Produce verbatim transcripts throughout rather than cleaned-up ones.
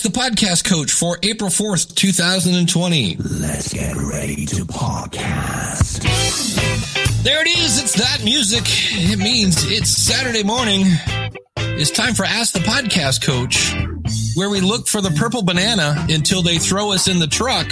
Ask the Podcast Coach for April fourth, twenty twenty. Let's get ready to podcast. There it is. It's that music. It means it's Saturday morning. It's time for Ask the Podcast Coach, where we look for the purple banana until they throw us in the truck.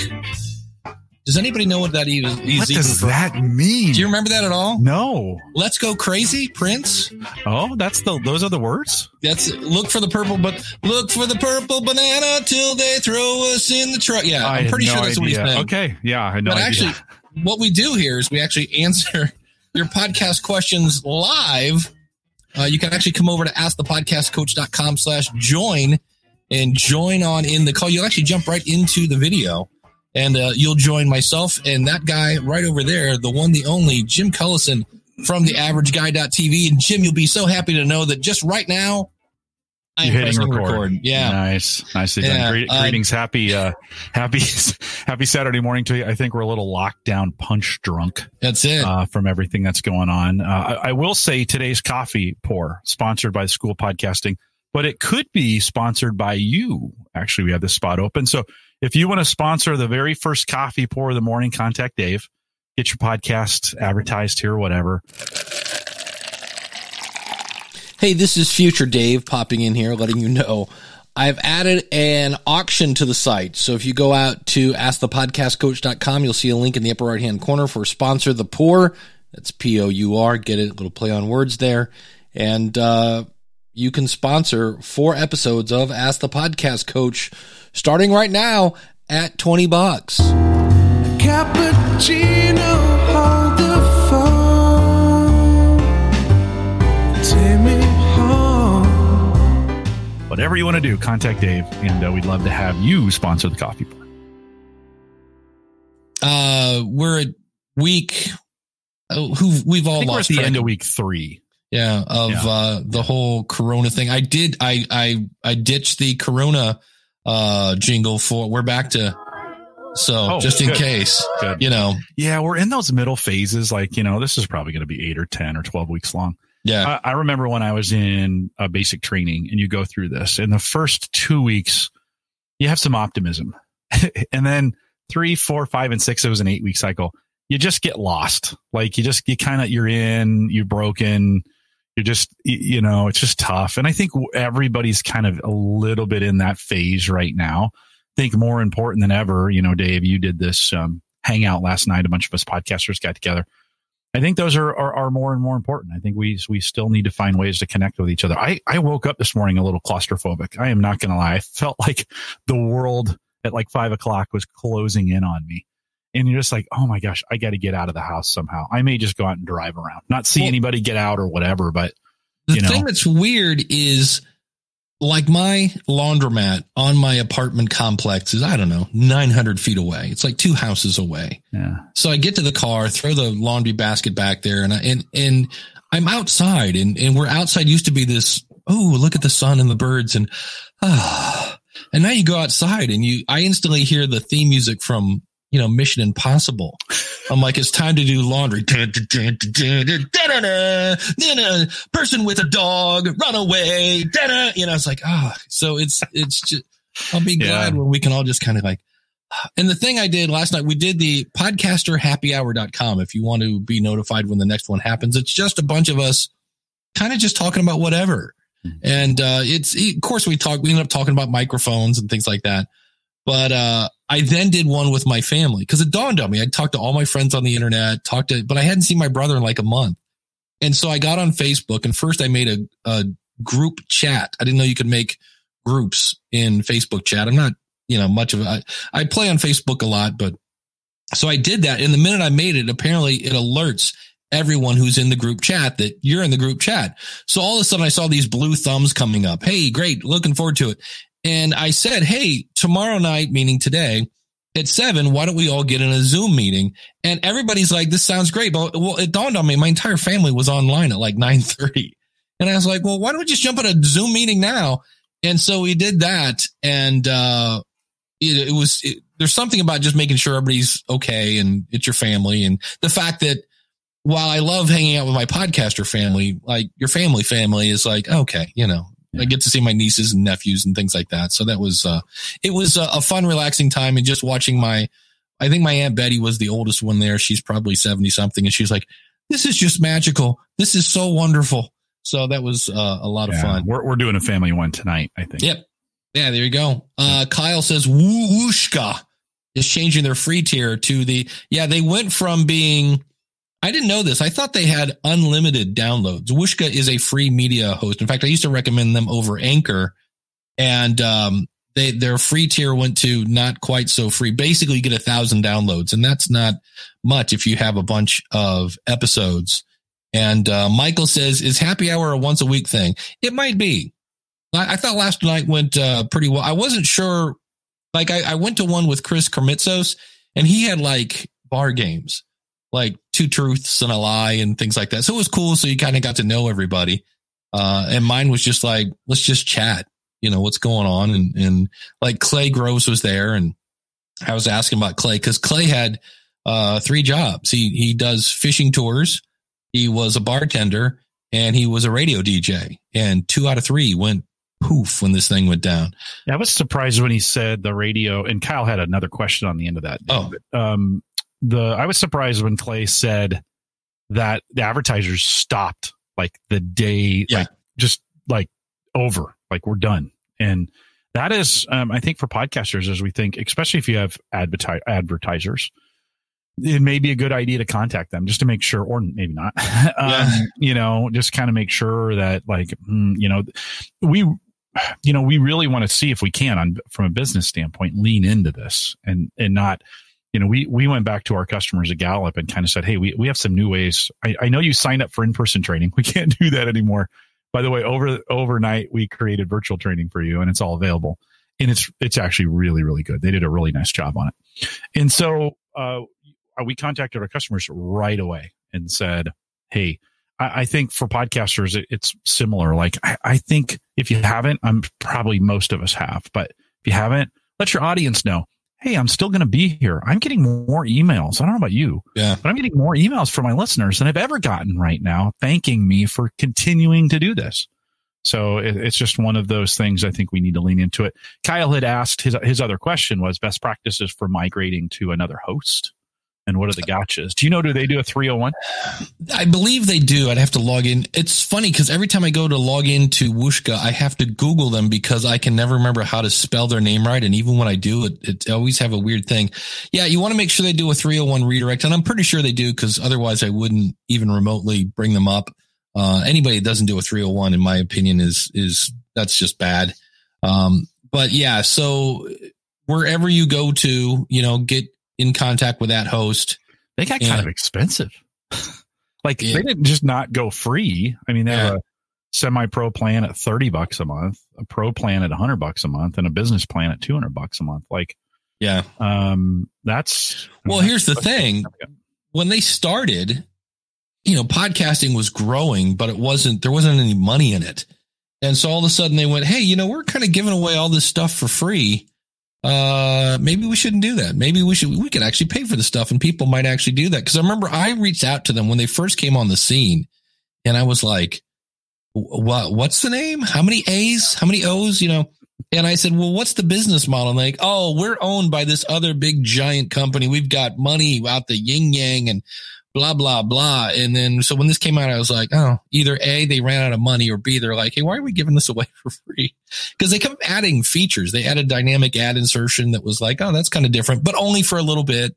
Does anybody know what that is? What does that mean? Do you remember that at all? No. Let's go crazy, Prince. Oh, that's the those are the words? That's look for the purple but look for the purple banana till they throw us in the truck. Yeah, I I'm pretty no sure that's idea. What he's saying. Okay. Yeah, I know. But idea. Actually, what we do here is we actually answer your podcast questions live. Uh, you can actually come over to ask the podcast coach dot com slash join and join on in the call. You'll actually jump right into the video. And uh, you'll join myself and that guy right over there, the one, the only, Jim Cullison from the average guy dot t v. And Jim, you'll be so happy to know that just right now, I'm You're hitting record. record. Yeah, nice, nicely done. Yeah. Gre- greetings, uh, happy, uh, happy, happy Saturday morning to you. I think we're a little locked down, punch drunk. That's it uh, from everything that's going on. Uh, I, I will say today's coffee pour sponsored by the School of Podcasting, but it could be sponsored by you. Actually, we have this spot open, so. If you want to sponsor the very first coffee pour of the morning, contact Dave. Get your podcast advertised here, whatever. Hey, this is future Dave popping in here, letting you know. I've added an auction to the site. So if you go out to ask the podcast coach dot com, you'll see a link in the upper right-hand corner for Sponsor the Pour. That's P O U R. Get it, little play on words there. And uh, you can sponsor four episodes of Ask the Podcast Coach starting right now at twenty bucks. Cappuccino, hold the phone. Take me home. Whatever you want to do, contact Dave, and uh, we'd love to have you sponsor the coffee bar. Uh, we're at week, oh, who we've all I think lost. We're at the end of week three. Yeah, of yeah. Uh, the whole Corona thing. I did. I I I ditched the Corona uh, jingle for. We're back to. So oh, just in good. case, good. you know. Yeah, we're in those middle phases. Like you know, this is probably going to be eight or ten or twelve weeks long. Yeah, I, I remember when I was in a basic training, and you go through this. In the first two weeks, you have some optimism, and then three, four, five, and six. It was an eight-week cycle. You just get lost. Like you just you kind of you're in. You're broken. You're just, you know, it's just tough. And I think everybody's kind of a little bit in that phase right now. I think more important than ever, you know, Dave, you did this um, hangout last night. A bunch of us podcasters got together. I think those are, are, are more and more important. I think we we still need to find ways to connect with each other. I, I woke up this morning a little claustrophobic. I am not going to lie. I felt like the world at like five o'clock was closing in on me. And you're just like, oh my gosh, I got to get out of the house somehow. I may just go out and drive around, not see well, anybody get out or whatever. But you the know. thing that's weird is like my laundromat on my apartment complex is, I don't know, nine hundred feet away. It's like two houses away. Yeah. So I get to the car, throw the laundry basket back there and I, and, and I'm outside and, and we're outside used to be this, oh, look at the sun and the birds and, ah, and now you go outside and you, I instantly hear the theme music from, you know, Mission Impossible. I'm like, it's time to do laundry. Person with a dog, run away. You know, it's like, ah, oh. so it's, it's just, I'll be glad yeah. when we can all just kind of like, and the thing I did last night, we did the podcaster happy hour dot com. If you want to be notified when the next one happens, it's just a bunch of us kind of just talking about whatever. And uh, it's, of course we talk, we ended up talking about microphones and things like that. But uh, I then did one with my family because it dawned on me. I talked to all my friends on the internet, talked to, but I hadn't seen my brother in like a month. And so I got on Facebook and first I made a, a group chat. I didn't know you could make groups in Facebook chat. I'm not, you know, much of a, I, I play on Facebook a lot, but so I did that. And the minute I made it, apparently it alerts everyone who's in the group chat that you're in the group chat. So all of a sudden I saw these blue thumbs coming up. Hey, great. Looking forward to it. And I said, hey, tomorrow night, meaning today at seven, why don't we all get in a Zoom meeting? And everybody's like, this sounds great. But well, it dawned on me. My entire family was online at like nine thirty. And I was like, well, why don't we just jump in a Zoom meeting now? And so we did that. And uh, it, it was it, there's something about just making sure everybody's okay and it's your family. And the fact that while I love hanging out with my podcaster family, like your family family is like, okay, you know, I get to see my nieces and nephews and things like that. So that was, uh, it was a, a fun, relaxing time. And just watching my, I think my Aunt Betty was the oldest one there. She's probably seventy something. And she's like, this is just magical. This is so wonderful. So that was uh, a lot yeah, of fun. We're, we're doing a family one tonight, I think. Yep. Yeah, there you go. Uh, Kyle says Whooshkaa is changing their free tier to the, yeah, they went from being, I didn't know this. I thought they had unlimited downloads. Whooshkaa is a free media host. In fact, I used to recommend them over Anchor, and um, they their free tier went to not quite so free. Basically, you get a thousand downloads, and that's not much if you have a bunch of episodes. And uh, Michael says, is happy hour a once a week thing? It might be. I, I thought last night went uh, pretty well. I wasn't sure. Like I, I went to one with Chris Kermitsos, and he had like bar games, like two truths and a lie and things like that. So it was cool. So you kind of got to know everybody. Uh, and mine was just like, let's just chat, you know, what's going on. And, and like Clay Groves was there, and I was asking about Clay, cause Clay had uh, three jobs. He, he does fishing tours. He was a bartender, and he was a radio D J, and two out of three went poof when this thing went down. Yeah, I was surprised when he said the radio, and Kyle had another question on the end of that. Oh, but, um, The I was surprised when Clay said that the advertisers stopped like the day, yeah. like just like over, like we're done. And that is, um, I think for podcasters, as we think, especially if you have adverti- advertisers, it may be a good idea to contact them just to make sure, or maybe not, um, yeah. you know, just kind of make sure that like, you know, we, you know, we really want to see if we can, on, from a business standpoint, lean into this and, and not, you know, we, we went back to our customers at Gallup and kind of said, hey, we, we have some new ways. I, I know you signed up for in-person training. We can't do that anymore. By the way, over overnight, we created virtual training for you, and it's all available. And it's it's actually really, really good. They did a really nice job on it. And so uh, we contacted our customers right away and said, hey, I, I think for podcasters, it, it's similar. Like, I, I think if you haven't, I'm probably most of us have. But if you haven't, let your audience know. Hey, I'm still going to be here. I'm getting more emails. I don't know about you, yeah. but I'm getting more emails from my listeners than I've ever gotten right now, thanking me for continuing to do this. So it, it's just one of those things. I think we need to lean into it. Kyle had asked, his his other question was best practices for migrating to another host. And what are the gotchas? Do you know, do they do a three oh one? I believe they do. I'd have to log in. It's funny because every time I go to log into Whooshkaa, I have to Google them because I can never remember how to spell their name right. And even when I do, it, it always have a weird thing. Yeah, you want to make sure they do a three oh one redirect. And I'm pretty sure they do, because otherwise I wouldn't even remotely bring them up. Uh, anybody that doesn't do a three oh one, in my opinion, is is that's just bad. Um, but yeah, so wherever you go to, you know, get in contact with that host. They got and, kind of expensive. like yeah. They didn't just not go free. I mean, they yeah. have a semi-pro plan at thirty bucks a month, a pro plan at a hundred bucks a month, and a business plan at two hundred bucks a month. Like, yeah, um, that's, well, here's the thing. When they started, you know, podcasting was growing, but it wasn't, there wasn't any money in it. And so all of a sudden they went, hey, you know, we're kind of giving away all this stuff for free. Uh, maybe we shouldn't do that. Maybe we should, we could actually pay for the stuff, and people might actually do that. Cause I remember I reached out to them when they first came on the scene, and I was like, what, what's the name? How many A's, how many O's, you know? And I said, well, what's the business model? And like, oh, we're owned by this other big giant company. We've got money out the yin yang and blah, blah, blah. And then, so when this came out, I was like, oh, either A, they ran out of money, or B, they're like, hey, why are we giving this away for free? Because they kept adding features. They added dynamic ad insertion that was like, oh, that's kind of different, but only for a little bit.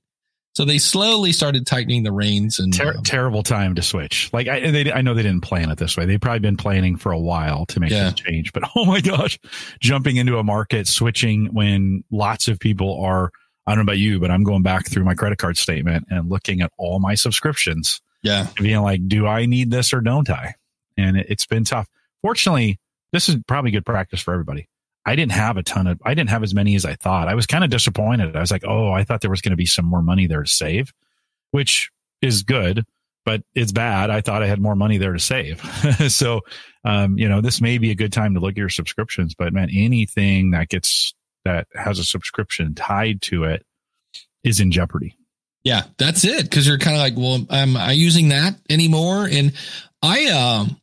So they slowly started tightening the reins. And Ter- um, terrible time to switch. Like I, they, I know they didn't plan it this way. They've probably been planning for a while to make yeah. this change, but oh my gosh, jumping into a market, switching when lots of people are, I don't know about you, but I'm going back through my credit card statement and looking at all my subscriptions. Yeah. Being like, do I need this or don't I? And it, it's been tough. Fortunately, this is probably good practice for everybody. I didn't have a ton of, I didn't have as many as I thought. I was kind of disappointed. I was like, oh, I thought there was going to be some more money there to save, which is good, but it's bad. I thought I had more money there to save. So, um, you know, this may be a good time to look at your subscriptions, but man, anything that gets that has a subscription tied to it is in jeopardy. Yeah, that's it. Cause you're kind of like, well, am I using that anymore? And I, um,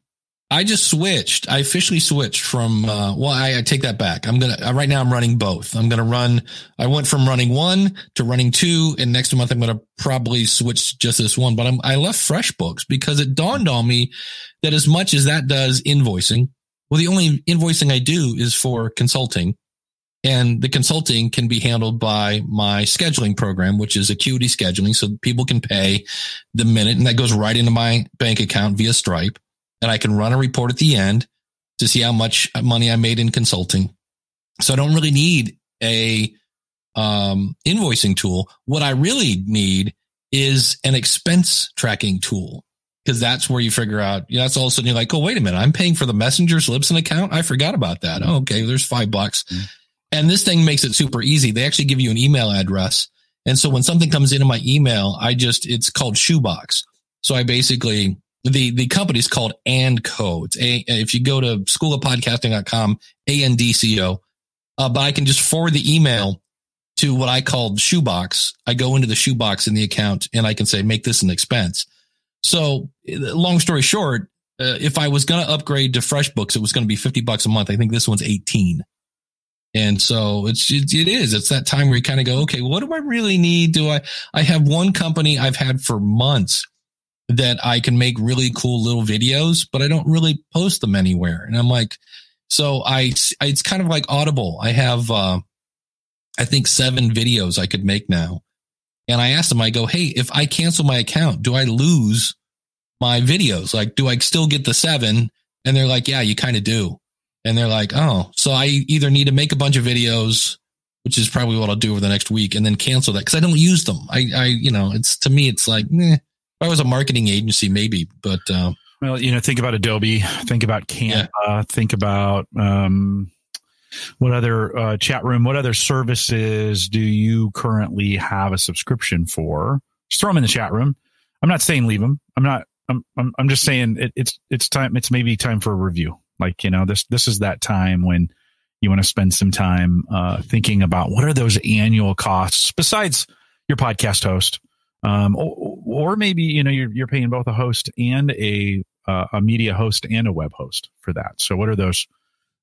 I just switched. I officially switched from, uh, well, I, I take that back. I'm going to, right now I'm running both. I'm going to run, I went from running one to running two. And next month I'm going to probably switch to just this one, but I'm, I left FreshBooks because it dawned on me that as much as that does invoicing, well, the only invoicing I do is for consulting, and the consulting can be handled by my scheduling program, which is Acuity scheduling. So people can pay the minute, and that goes right into my bank account via Stripe. And I can run a report at the end to see how much money I made in consulting. So I don't really need a um, invoicing tool. What I really need is an expense tracking tool, because that's where you figure out, you know, that's all of a sudden you're like, oh, wait a minute, I'm paying for the Messenger's Libsyn account. I forgot about that. Oh, okay, there's five bucks. Mm-hmm. And this thing makes it super easy. They actually give you an email address. And so when something comes into my email, I just, it's called Shoebox. So I basically... The the company is called Andco. It's a, if you go to school of podcasting dot com, A N D C O, uh, but I can just forward the email to what I called Shoebox. I go into the Shoebox in the account and I can say, make this an expense. So long story short, uh, if I was going to upgrade to FreshBooks, it was going to be fifty bucks a month. I think this one's eighteen. And so it's, it, it is, it's that time where you kind of go, okay, what do I really need? Do I, I have one company I've had for months that I can make really cool little videos, but I don't really post them anywhere. And I'm like, so I, it's kind of like Audible. I have, uh, I think seven videos I could make now. And I asked them, I go, hey, if I cancel my account, do I lose my videos? Like, do I still get the seven? And they're like, yeah, you kind of do. And they're like, oh, so I either need to make a bunch of videos, which is probably what I'll do over the next week, and then cancel that, 'cause I don't use them. I, I, you know, it's, to me, it's like, meh. If I was a marketing agency, maybe, but... Uh, well, you know, think about Adobe, think about Canva, yeah. think about um, what other uh, chat room, what other services do you currently have a subscription for? Just throw them in the chat room. I'm not saying leave them. I'm not, I'm I'm, I'm just saying it, it's it's time, it's maybe time for a review. Like, you know, this, this is that time when you want to spend some time uh, thinking about what are those annual costs besides your podcast host. Um, or, or maybe, you know, you're, you're paying both a host and a, uh, a media host and a web host for that. So what are those,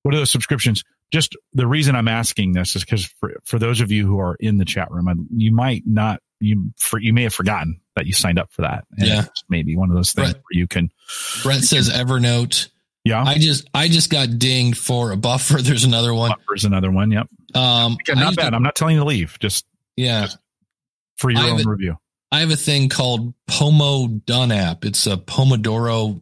what are those subscriptions? Just the reason I'm asking this is because for, for those of you who are in the chat room, I, you might not, you, for, you may have forgotten that you signed up for that. And yeah. Maybe one of those things Brent, where you can. Brent you says can, Evernote. Yeah. I just, I just got dinged for a buffer. There's another one. Buffer's another one. Yep. Um, Again, not bad. To, I'm not telling you to leave. Just, yeah. Just for your I own review. I have a thing called PomoDone app. It's a Pomodoro,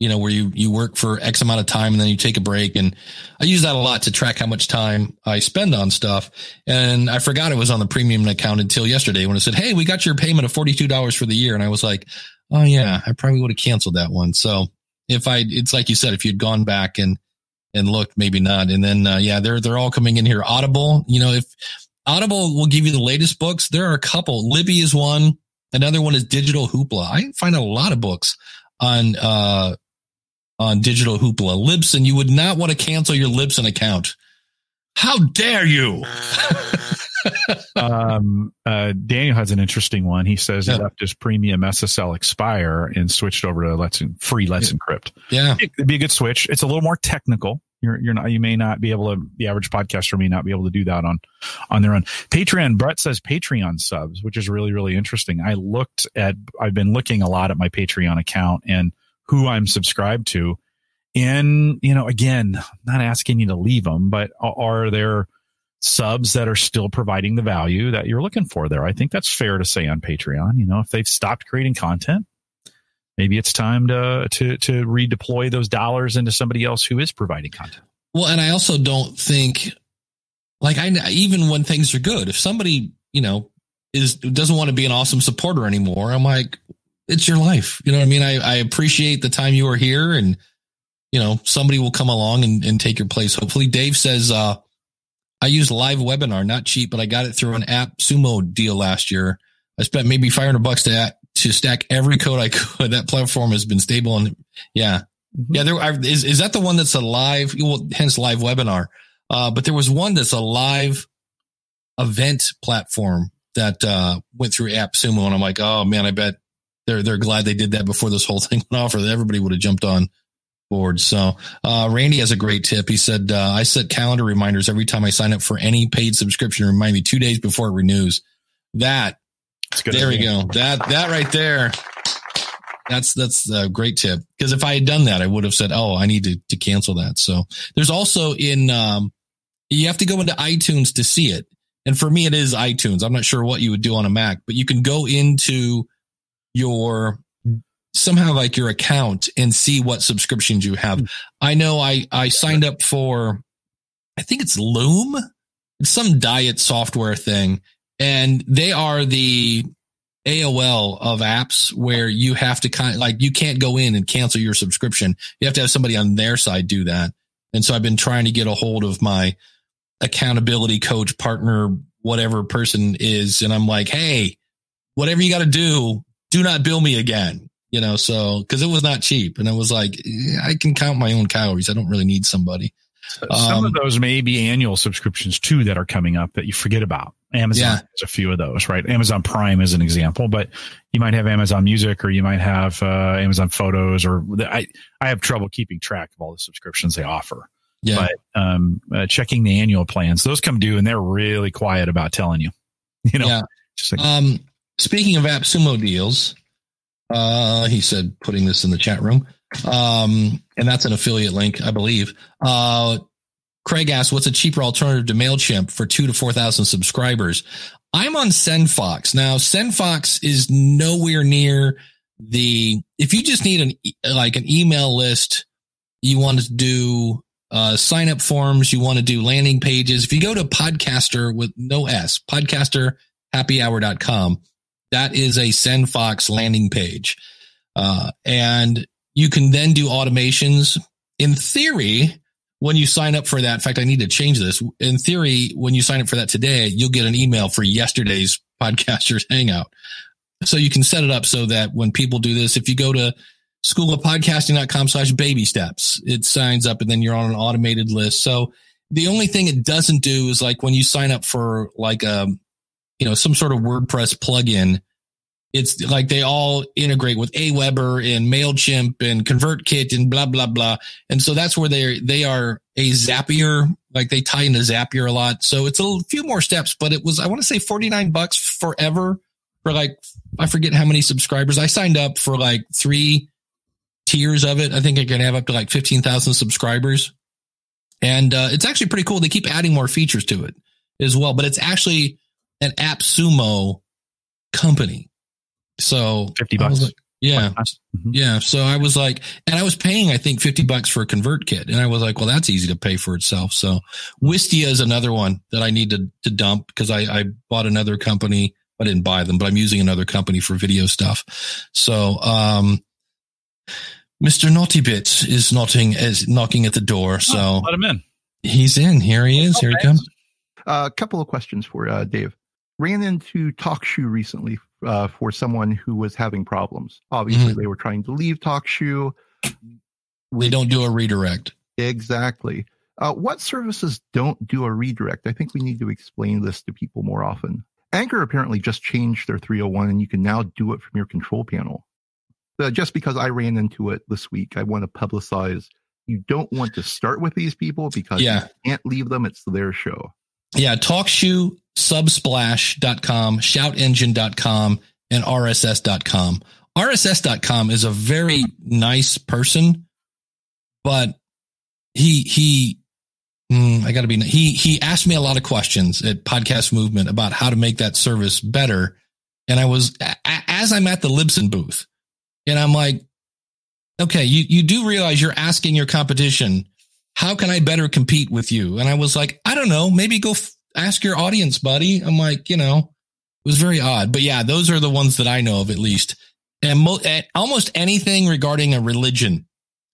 you know, where you, you work for X amount of time and then you take a break. And I use that a lot to track how much time I spend on stuff. And I forgot it was on the premium account until yesterday when it said, hey, we got your payment of forty-two dollars for the year. And I was like, oh yeah, I probably would have canceled that one. So if I, it's like you said, if you'd gone back and, and looked, maybe not. And then, uh, yeah, they're, they're all coming in here. Audible, you know, if Audible will give you the latest books, there are a couple. Libby is one. Another one is Digital Hoopla. I find a lot of books on uh, on Digital Hoopla. Libsyn, you would not want to cancel your Libsyn account. How dare you? um, uh, Daniel has an interesting one. He says yeah. he left his premium S S L expire and switched over to Let's free Let's yeah. Encrypt. Yeah, it'd be a good switch. It's a little more technical. You're, you're not. You may not be able to. The average podcaster may not be able to do that on, on their own. Patreon. Brett says Patreon subs, which is really, really interesting. I looked at. I've been looking a lot at my Patreon account and who I'm subscribed to. And you know, again, I'm not asking you to leave them, but are there subs that are still providing the value that you're looking for there? I think that's fair to say on Patreon. You know, if they've stopped creating content, maybe it's time to, to, to redeploy those dollars into somebody else who is providing content. Well, and I also don't think, like, I, even when things are good, if somebody, you know, is, doesn't want to be an awesome supporter anymore, I'm like, it's your life. You know what I mean? I, I appreciate the time you were here, and, you know, somebody will come along and, and take your place. Hopefully. Dave says, uh, I use live webinar, not cheap, but I got it through an AppSumo deal last year. I spent maybe five hundred bucks to that. To stack every code I could. That platform has been stable. And yeah. Mm-hmm. Yeah. There I, is, is that the one that's a live, well, hence live webinar. Uh, but there was one that's a live event platform that, uh, went through AppSumo. And I'm like, oh man, I bet they're, they're glad they did that before this whole thing went off, or that everybody would have jumped on board. So uh, Randy has a great tip. He said, uh, I set calendar reminders every time I sign up for any paid subscription. Remind me two days before it renews. That, there we go. That, that right there. That's, that's a great tip. Cause if I had done that, I would have said, oh, I need to, to cancel that. So there's also in, um, you have to go into iTunes to see it. And for me, it is iTunes. I'm not sure what you would do on a Mac, but you can go into your somehow like your account and see what subscriptions you have. I know I, I signed up for, I think it's Loom. It's some diet software thing. And they are the A O L of apps where you have to kind of like, you can't go in and cancel your subscription. You have to have somebody on their side do that. And so I've been trying to get a hold of my accountability coach, partner, whatever person is. And I'm like, hey, whatever you got to do, do not bill me again. You know, so, cause it was not cheap. And I was like, I can count my own calories. I don't really need somebody. Some um, of those may be annual subscriptions too, that are coming up that you forget about. Amazon yeah. has a few of those, right? Amazon Prime is an example, but you might have Amazon Music or you might have uh, Amazon Photos or the, I, I have trouble keeping track of all the subscriptions they offer. Yeah. But um, uh, checking the annual plans, those come due and they're really quiet about telling you, you know, yeah. just like, um, speaking of AppSumo deals, uh, he said, putting this in the chat room, um, and that's an affiliate link, I believe. Uh, Craig asks, what's a cheaper alternative to MailChimp for two to four thousand subscribers? I'm on SendFox. Now, SendFox is nowhere near the, if you just need an, like an email list, you want to do uh, sign up forms, you want to do landing pages. If you go to podcaster with no S, podcaster happy hour dot com, that is a SendFox landing page. Uh, and you can then do automations in theory. When you sign up for that, in fact, I need to change this. In theory, when you sign up for that today, you'll get an email for yesterday's Podcasters Hangout. So you can set it up so that when people do this, if you go to school of podcasting dot com slash baby steps, it signs up and then you're on an automated list. So the only thing it doesn't do is like when you sign up for like, a, you know, some sort of WordPress plugin, it's like they all integrate with Aweber and MailChimp and ConvertKit and blah, blah, blah. And so that's where they they are a Zapier, like they tie into Zapier a lot. So it's a few more steps, but it was, I want to say forty-nine bucks forever for like, I forget how many subscribers. I signed up for like three tiers of it. I think I can have up to like fifteen thousand subscribers. And uh, it's actually pretty cool. They keep adding more features to it as well, but it's actually an AppSumo company. So fifty bucks. Like, yeah. Mm-hmm. Yeah. So I was like, and I was paying, I think fifty bucks for a ConvertKit. And I was like, well, that's easy to pay for itself. So Wistia is another one that I need to, to dump because I, I bought another company. I didn't buy them, but I'm using another company for video stuff. So, um, Mister Naughty Bits is knocking, is knocking at the door. So oh, let him in. He's in. Here he is. Oh, Here thanks. he comes. A uh, couple of questions for uh, Dave. Ran into TalkShoe recently uh, for someone who was having problems. Obviously, mm-hmm. they were trying to leave TalkShoe. They don't do a redirect. Exactly. Uh, what services don't do a redirect? I think we need to explain this to people more often. Anchor apparently just changed their three oh one, and you can now do it from your control panel. So just because I ran into it this week, I want to publicize. You don't want to start with these people because yeah. you can't leave them. It's their show. Yeah, TalkShoe, subsplash dot com, shout engine dot com, and R S S dot com. R S S dot com is a very nice person, but he, he, mm, I gotta be, he, he asked me a lot of questions at Podcast Movement about how to make that service better. And I was, as I'm at the Libsyn booth, and I'm like, okay, you, you do realize you're asking your competition, how can I better compete with you? And I was like, I don't know, maybe go f- ask your audience, buddy. I'm like, you know, it was very odd, but yeah, those are the ones that I know of at least. And mo- almost anything regarding a religion.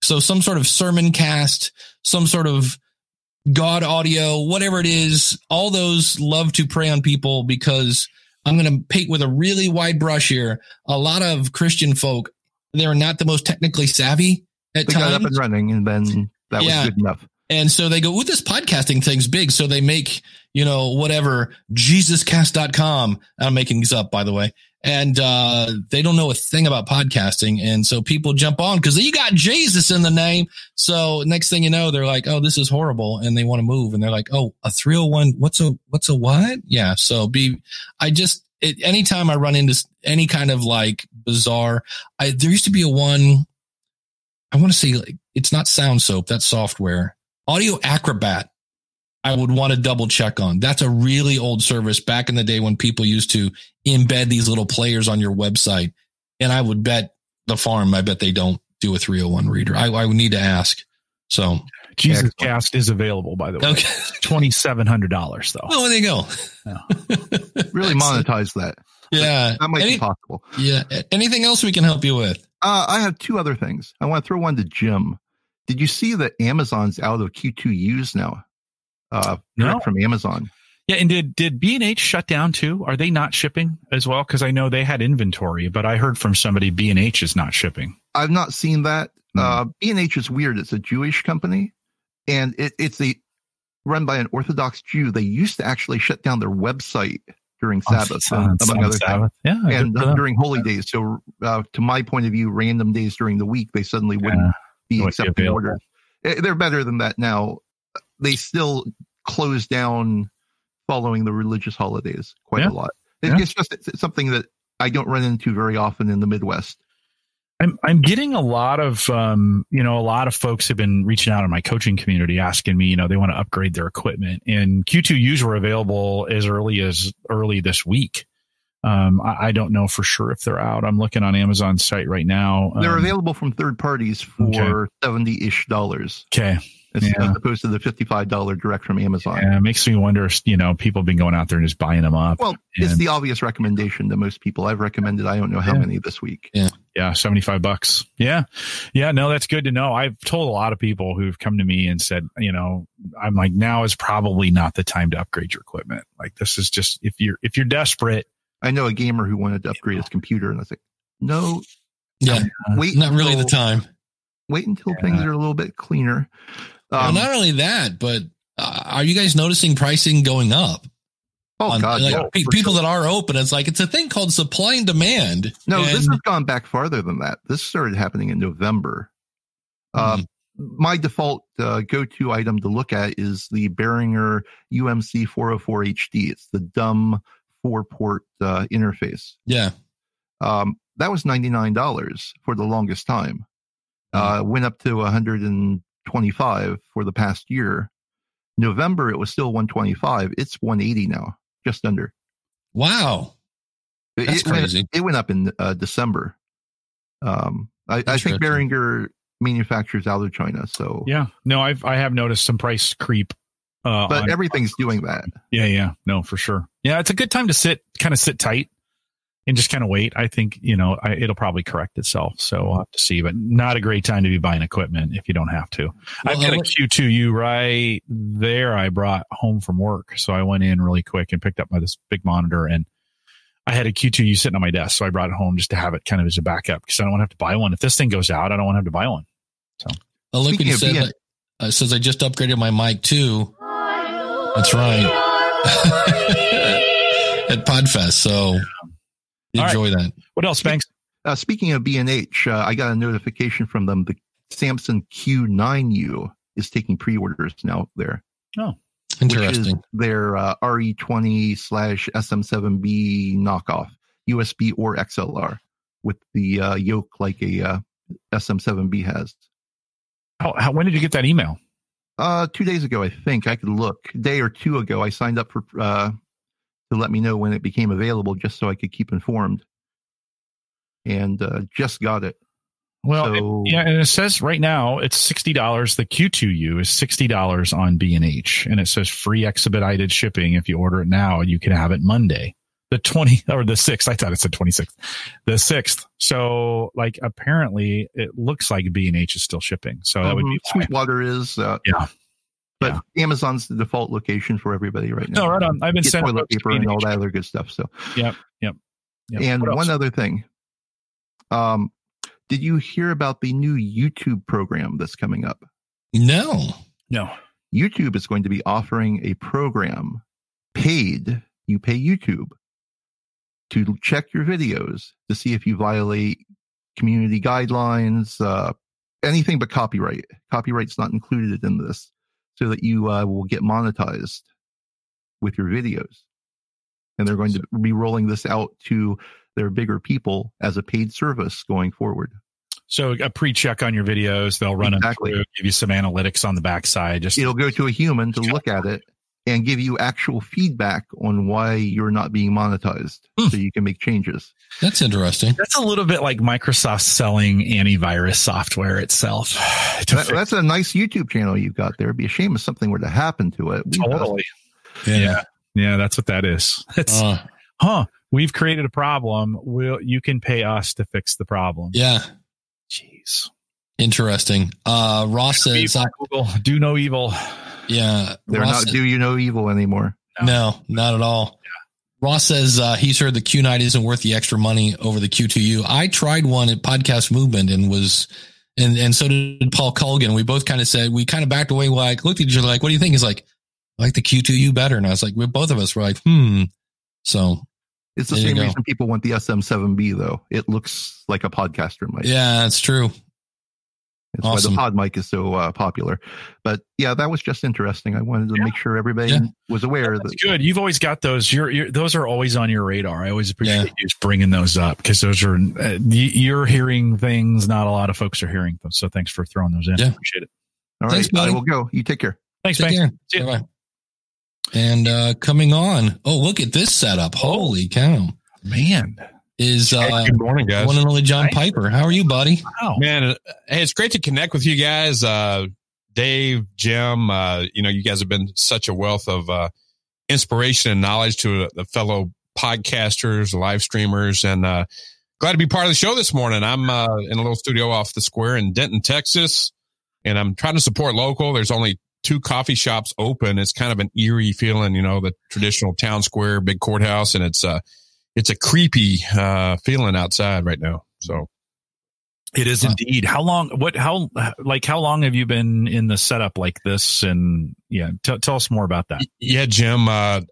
So some sort of sermon cast, some sort of God audio, whatever it is, all those love to prey on people because I'm going to paint with a really wide brush here. A lot of Christian folk, they're not the most technically savvy at they times. Got up and running and then... That yeah. was good enough. And so they go, ooh, this podcasting thing's big. So they make, you know, whatever, Jesus cast dot com. I'm making these up, by the way. and uh, they don't know a thing about podcasting. And so people jump on because you got Jesus in the name. So next thing you know, they're like, oh, this is horrible. And they want to move. And they're like, oh, a three oh one. What's a, what's a what? Yeah. So be, I just, it, anytime I run into any kind of like bizarre, I, there used to be a one, I want to say like, it's not Sound Soap. That's software. Audio Acrobat. I would want to double check on. That's a really old service back in the day when people used to embed these little players on your website. And I would bet the farm, I bet they don't do a three oh one reader. I, I would need to ask. So Jesus Cast is available, by the way. Okay. twenty-seven hundred dollars though. Oh, there you go. Yeah. Really monetize that. Yeah. Like, that might Any, be possible. Yeah. Anything else we can help you with? Uh, I have two other things. I want to throw one to Jim. Did you see that Amazon's out of Q two U's now? Uh, no. From Amazon. Yeah. And did, did B and H shut down too? Are they not shipping as well? Cause I know they had inventory, but I heard from somebody B and H is not shipping. I've not seen that. Mm. Uh, B and H is weird. It's a Jewish company and it, it's a run by an Orthodox Jew. They used to actually shut down their website during Sabbath, oh, among Sabbath. other things. Yeah, and uh, during holy days. So, uh, to my point of view, random days during the week, they suddenly wouldn't yeah. be accepting orders. They're better than that now. They still close down following the religious holidays quite yeah. a lot. It's yeah. just it's something that I don't run into very often in the Midwest. I'm I'm getting a lot of, um, you know, a lot of folks have been reaching out in my coaching community asking me, you know, they want to upgrade their equipment. And Q two U's were available as early as early this week. Um, I, I don't know for sure if they're out. I'm looking on Amazon's site right now. They're um, available from third parties for seventy-ish dollars. Okay. As yeah. opposed to the fifty-five dollars direct from Amazon. Yeah, it makes me wonder if, you know, people have been going out there and just buying them up. Well, and it's the obvious recommendation to most people. I've recommended, I don't know how yeah. many this week. Yeah. Yeah. seventy-five bucks. Yeah. Yeah. No, that's good to know. I've told a lot of people who've come to me and said, you know, I'm like, now is probably not the time to upgrade your equipment. Like this is just, if you're, if you're desperate. I know a gamer who wanted to upgrade you know. his computer and I was like, no, yeah, wait, not really until, the time. Wait until yeah. things are a little bit cleaner. Um, well, not only that, but uh, are you guys noticing pricing going up? Oh, on, God. Like, no, pe- people sure. that are open, it's like it's a thing called supply and demand. No, and this has gone back farther than that. This started happening in November. Mm-hmm. Um, my default uh, go-to item to look at is the Behringer U M C four oh four H D. It's the dumb four-port uh, interface. Yeah. Um, that was ninety-nine dollars for the longest time. Mm-hmm. Uh, went up to one hundred twenty-five for the past year. November, it was still one twenty-five. It's one eighty now, just under. Wow. That's it, crazy. Went, it went up in uh, December. Um, I, I think Behringer manufactures out of China. So yeah, no, I've, I have noticed some price creep. Uh, but on, everything's doing that. Yeah. Yeah. No, for sure. Yeah. It's a good time to sit, kind of sit tight and just kind of wait. I think, you know, I, it'll probably correct itself. So we'll have to see, but not a great time to be buying equipment if you don't have to. Well, I've got a Q two U right there. I brought home from work. So I went in really quick and picked up my, this big monitor and I had a Q two U sitting on my desk. So I brought it home just to have it kind of as a backup because I don't want to have to buy one. If this thing goes out, I don't want to have to buy one. So Olympian said, being- uh, says I just upgraded my mic too. That's right. At PodFest. So enjoy right. that. What else, Banks? Uh, speaking of B and H, uh, I got a notification from them. The Samsung Q nine U is taking pre-orders now there. Oh, interesting. Which is their uh, R E twenty slash S M seven B knockoff, U S B or X L R with the uh, yoke like a uh, S M seven B has. How, how, when did you get that email? Uh, two days ago, I think I could look. A day or two ago, I signed up for uh, to let me know when it became available, just so I could keep informed. And uh, just got it. Well, so, it, yeah, and it says right now it's sixty dollars. The Q two U is sixty dollars on B and H, and it says free expedited shipping. If you order it now, you can have it Monday, the twentieth or the sixth. I thought it said twenty sixth, the sixth. So, like, apparently, it looks like B and H is still shipping. So um, that would be Sweetwater is, uh, yeah. But yeah. Amazon's the default location for everybody right now. No, right on. I've been sending toilet paper and all that other good stuff. So, yep, yep. yep. And one other thing, um, did you hear about the new YouTube program that's coming up? No, no. YouTube is going to be offering a program paid. You pay YouTube to check your videos to see if you violate community guidelines, uh, anything but copyright. Copyright's not included in this, so that you uh, will get monetized with your videos. And they're going to be rolling this out to their bigger people as a paid service going forward. So a pre-check on your videos, they'll run exactly. it through, give you some analytics on the backside. Just It'll go to a human to look at it and give you actual feedback on why you're not being monetized, hmm. so you can make changes. That's interesting. That's a little bit like Microsoft selling antivirus software itself. That, that's a nice YouTube channel you've got there. It'd be a shame if something were to happen to it. We totally. Yeah. yeah. Yeah, that's what that is. It's, uh, huh, we've created a problem. We'll, you can pay us to fix the problem. Yeah. Jeez. Interesting. Uh, Ross do says... Evil, I, do no evil. Yeah. They're Ross not says, do you no evil anymore. No, no not at all. Yeah. Ross says uh, he's heard the Q nine isn't worth the extra money over the Q two U. I tried one at Podcast Movement and was... And, and so did Paul Colgan. We both kind of said... We kind of backed away. Like, looked at each other like, what do you think? He's like... like the Q two U better. And I was like, we both of us were like, hmm. So it's the same reason people want the S M seven B though. It looks like a podcaster mic. Yeah, that's true. That's awesome. Why the pod mic is so uh, popular. But yeah, that was just interesting. I wanted to yeah. make sure everybody yeah. was aware. That's that good. You've always got those. You're, you're those are always on your radar. I always appreciate yeah. you just bringing those up because those are, uh, you're hearing things. Not a lot of folks are hearing them. So thanks for throwing those in. Yeah. I appreciate it. All thanks, right. Buddy. I will go. You take care. Thanks, man. See you. Bye-bye. And uh, coming on, oh, look at this setup. Holy cow. Man. Is uh, hey, good morning, guys. One and only John nice. Piper. How are you, buddy? Wow. Man, hey, it's great to connect with you guys. Uh, Dave, Jim, uh, you know, you guys have been such a wealth of uh, inspiration and knowledge to the fellow podcasters, live streamers, and uh, glad to be part of the show this morning. I'm uh, in a little studio off the square in Denton, Texas, and I'm trying to support local. There's only two coffee shops open. It's kind of an eerie feeling, you know, the traditional town square, big courthouse. And it's a, it's a creepy uh, feeling outside right now. So it is indeed. How long, what, how, like, how long have you been in the setup like this? And yeah, t- tell us more about that. Yeah, Jim. Uh,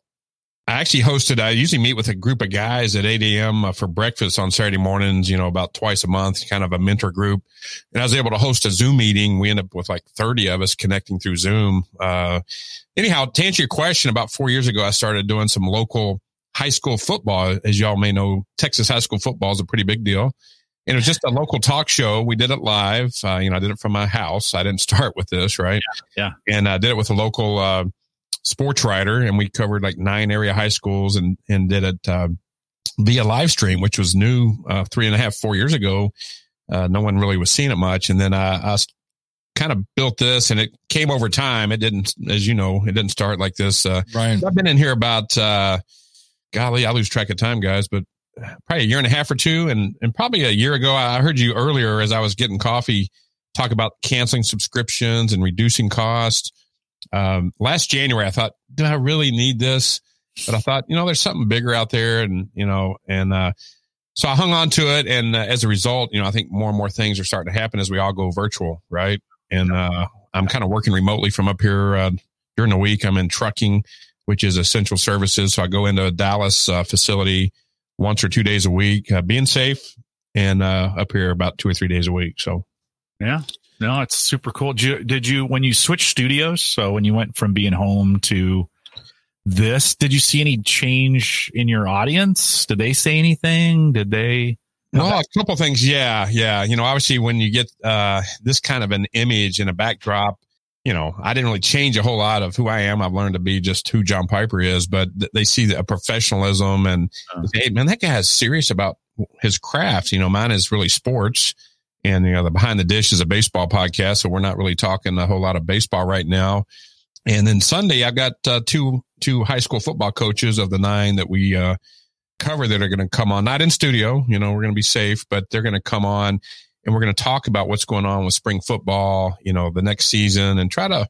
I actually hosted, I usually meet with a group of guys at eight a.m. for breakfast on Saturday mornings, you know, about twice a month, kind of a mentor group. And I was able to host a Zoom meeting. We ended up with like thirty of us connecting through Zoom. Uh, anyhow, to answer your question, about four years ago, I started doing some local high school football. As y'all may know, Texas high school football is a pretty big deal. And it was just a local talk show. We did it live. Uh, you know, I did it from my house. I didn't start with this, right? Yeah. yeah. And I did it with a local uh sports writer, and we covered like nine area high schools and and did it uh, via live stream, which was new uh, three and a half, four years ago. Uh, no one really was seeing it much. And then I, I kind of built this, and it came over time. It didn't, as you know, it didn't start like this. Uh, right. I've been in here about, uh, golly, I lose track of time, guys, but probably a year and a half or two. And, and probably a year ago, I heard you earlier as I was getting coffee talk about canceling subscriptions and reducing costs. Um, last January, I thought, do I really need this? But I thought, you know, there's something bigger out there. And, you know, and, uh, so I hung on to it. And uh, as a result, you know, I think more and more things are starting to happen as we all go virtual. Right. And, uh, I'm kind of working remotely from up here, uh, during the week. I'm in trucking, which is essential services. So I go into a Dallas uh, facility once or two days a week, uh, being safe, and, uh, up here about two or three days a week. So, yeah. No, it's super cool. Did you, did you, when you switched studios, so when you went from being home to this, did you see any change in your audience? Did they say anything? Did they? Well, that- a couple of things. Yeah. Yeah. You know, obviously when you get uh, this kind of an image and a backdrop, you know, I didn't really change a whole lot of who I am. I've learned to be just who John Piper is, but th- they see a professionalism and, uh-huh. hey, man, that guy is serious about his craft. You know, mine is really sports. And, you know, the Behind the Dish is a baseball podcast, so we're not really talking a whole lot of baseball right now. And then Sunday, I've got uh, two two high school football coaches of the nine that we uh, cover that are going to come on, not in studio, you know, we're going to be safe, but they're going to come on and we're going to talk about what's going on with spring football, you know, the next season, and try to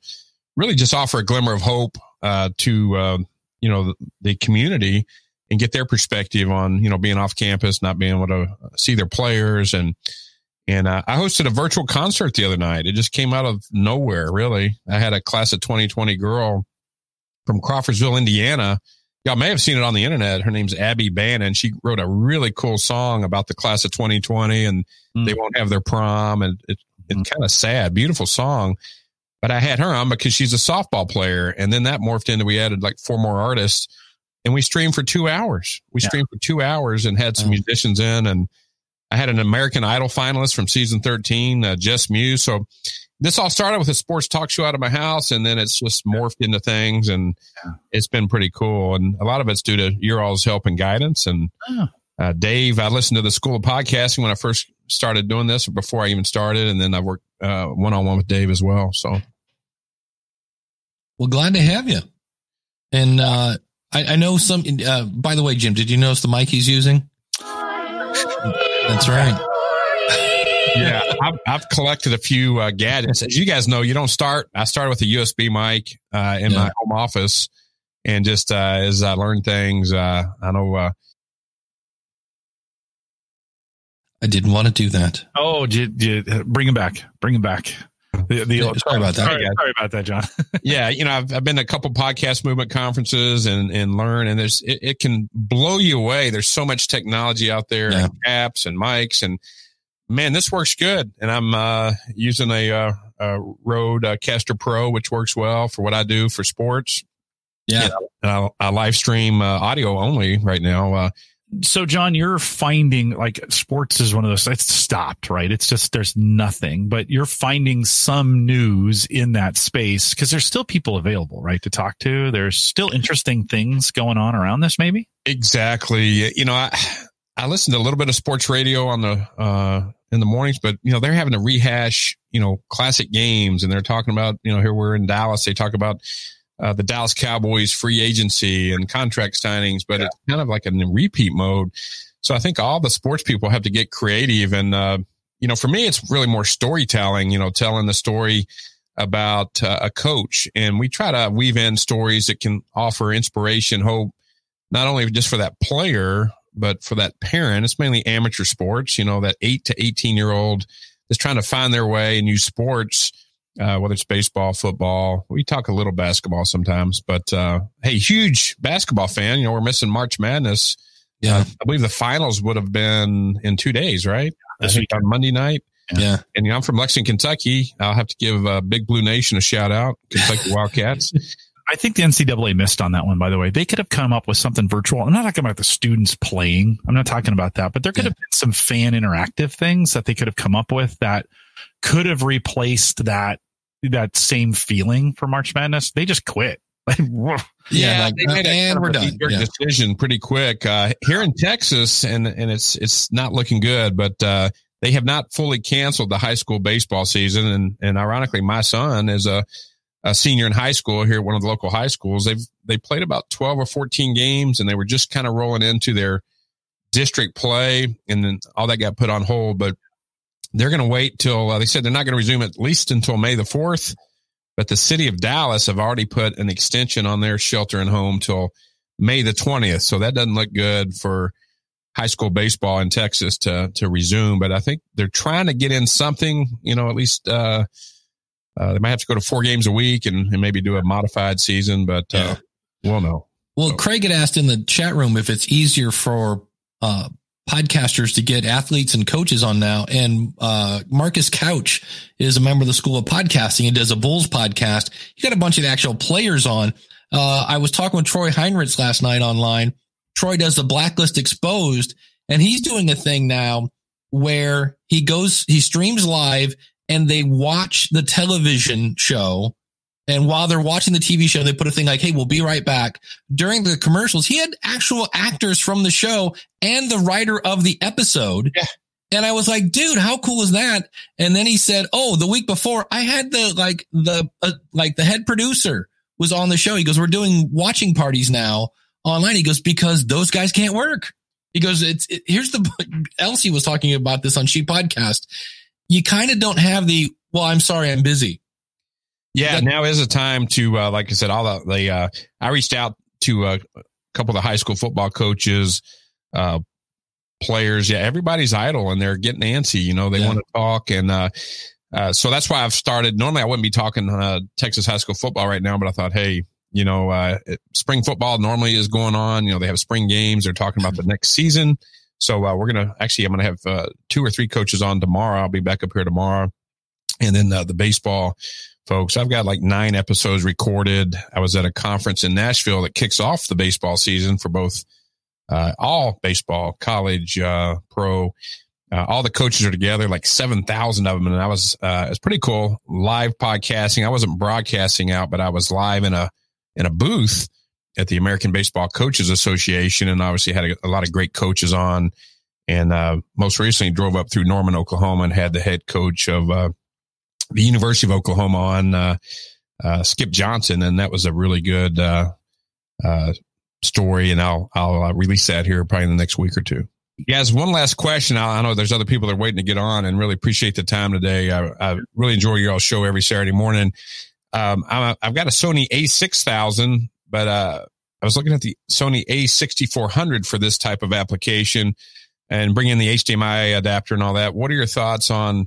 really just offer a glimmer of hope uh, to, uh, you know, the, the community and get their perspective on, you know, being off campus, not being able to see their players. And, And uh, I hosted a virtual concert the other night. It just came out of nowhere, really. I had a class of twenty twenty girl from Crawfordsville, Indiana, Y'all may have seen it on the internet. Her name's Abby Bannon. She wrote a really cool song about the class of twenty twenty and mm. they won't have their prom. And it, it's mm. kind of sad, beautiful song. But I had her on because she's a softball player. And then that morphed into, we added like four more artists and we streamed for two hours. We yeah. streamed for two hours and had some mm. musicians in. And I had an American Idol finalist from season thirteen, uh, Jess Muse. So this all started with a sports talk show out of my house, and then it's just morphed into things, and yeah. it's been pretty cool. And a lot of it's due to your all's help and guidance. And oh. uh, Dave, I listened to the School of Podcasting when I first started doing this, or before I even started, and then I worked uh, one-on-one with Dave as well. So, well, glad to have you. And uh, I, I know some. Uh, by the way, Jim, did you notice the mic he's using? That's right. Yeah, I've, I've collected a few uh, gadgets. As you guys know, you don't start. I started with a U S B mic uh, in yeah. my home office, and just uh, as I learned things, uh, I know. Uh, I didn't want to do that. Oh, did, did, bring him back. Bring him back. The, the yeah, old, sorry about that. Sorry, yeah. sorry about that, John. yeah, you know, I've, I've been to a couple podcast movement conferences and, and learn, and there's it, it can blow you away. There's so much technology out there, yeah. and apps and mics and. Man, this works good, and I'm uh, using a, uh, a Rode uh, Caster Pro, which works well for what I do for sports. Yeah, yeah. And I live stream uh, audio only right now. Uh, so, John, you're finding like sports is one of those. It's stopped, right? It's just there's nothing, but you're finding some news in that space because there's still people available, right, to talk to. There's still interesting things going on around this, maybe. Exactly. You know, I I listened to a little bit of sports radio on the. Uh, in the mornings, but you know, they're having to rehash, you know, classic games. And they're talking about, you know, here we're in Dallas. They talk about uh, the Dallas Cowboys free agency and contract signings, but yeah. it's kind of like a repeat mode. So I think all the sports people have to get creative. And, uh, you know, for me, it's really more storytelling, you know, telling the story about uh, a coach. And we try to weave in stories that can offer inspiration, hope, not only just for that player, but for that parent, it's mainly amateur sports, you know, that eight to eighteen year old is trying to find their way and use sports, uh, whether it's baseball, football, we talk a little basketball sometimes, but, uh, hey, huge basketball fan, you know, we're missing March Madness. Yeah. Uh, I believe the finals would have been in two days, right? This week on Monday night. Yeah. And you know, I'm from Lexington, Kentucky. I'll have to give uh, Big Blue Nation a shout out, Kentucky Wildcats. I think the N C double A missed on that one, by the way. They could have come up with something virtual. I'm not talking about the students playing. I'm not talking about that, but there could yeah. have been some fan interactive things that they could have come up with that could have replaced that, that same feeling for March Madness. They just quit. Like, yeah. Like, they made uh, and we're done. Yeah. Decision pretty quick uh, here in Texas. And, and it's, it's not looking good, but uh, they have not fully canceled the high school baseball season. And, and ironically, my son is a, a senior in high school here at one of the local high schools. They've, they played about twelve or fourteen games and they were just kind of rolling into their district play. And then all that got put on hold, but they're going to wait till uh, they said they're not going to resume at least until May the fourth, but the city of Dallas have already put an extension on their shelter and home till May the twentieth. So that doesn't look good for high school baseball in Texas to, to resume. But I think they're trying to get in something, you know, at least, uh, Uh, they might have to go to four games a week and, and maybe do a modified season, but uh, we'll know. Well, so. Craig had asked in the chat room if it's easier for uh, podcasters to get athletes and coaches on now. And uh, Marcus Couch is a member of the School of Podcasting and does a Bulls podcast. He got a bunch of actual players on. Uh, I was talking with Troy Heinrichs last night online. Troy does the Blacklist Exposed, and he's doing a thing now where he goes, he streams live and they watch the television show. And while they're watching the T V show, they put a thing like, hey, we'll be right back. During the commercials, he had actual actors from the show and the writer of the episode. Yeah. And I was like, dude, how cool is that? And then he said, oh, the week before I had the, like the, uh, like the head producer was on the show. He goes, we're doing watching parties now online. He goes, because those guys can't work. He goes, it's, it, here's the, Elsie was talking about this on She Podcast. You kind of don't have the, well, I'm sorry, I'm busy. Yeah, that- now is a time to, uh, like I said, all the, the uh, I reached out to a couple of the high school football coaches, uh, players. Yeah, everybody's idle and they're getting antsy. You know, they yeah. want to talk. And uh, uh, so that's why I've started. Normally, I wouldn't be talking uh, Texas high school football right now, but I thought, hey, you know, uh, spring football normally is going on. You know, they have spring games. They're talking about the next season. So uh, we're going to actually, I'm going to have uh, two or three coaches on tomorrow. I'll be back up here tomorrow. And then uh, the baseball folks, I've got like nine episodes recorded. I was at a conference in Nashville that kicks off the baseball season for both uh, all baseball, college, uh, pro. Uh, all the coaches are together, like seven thousand of them. And I was, uh, it was pretty cool. Live podcasting. I wasn't broadcasting out, but I was live in a, in a booth at the American Baseball Coaches Association. And obviously had a, a lot of great coaches on. And, uh, most recently drove up through Norman, Oklahoma and had the head coach of, uh, the University of Oklahoma on, uh, uh, Skip Johnson. And that was a really good, uh, uh, story. And I'll, I'll uh, release that here probably in the next week or two. Guys, one last question. I know there's other people that are waiting to get on, and really appreciate the time today. I, I really enjoy your all show every Saturday morning. Um, I'm a, I've got a Sony A six thousand, but uh, I was looking at the Sony A sixty-four hundred for this type of application and bring in the H D M I adapter and all that. What are your thoughts on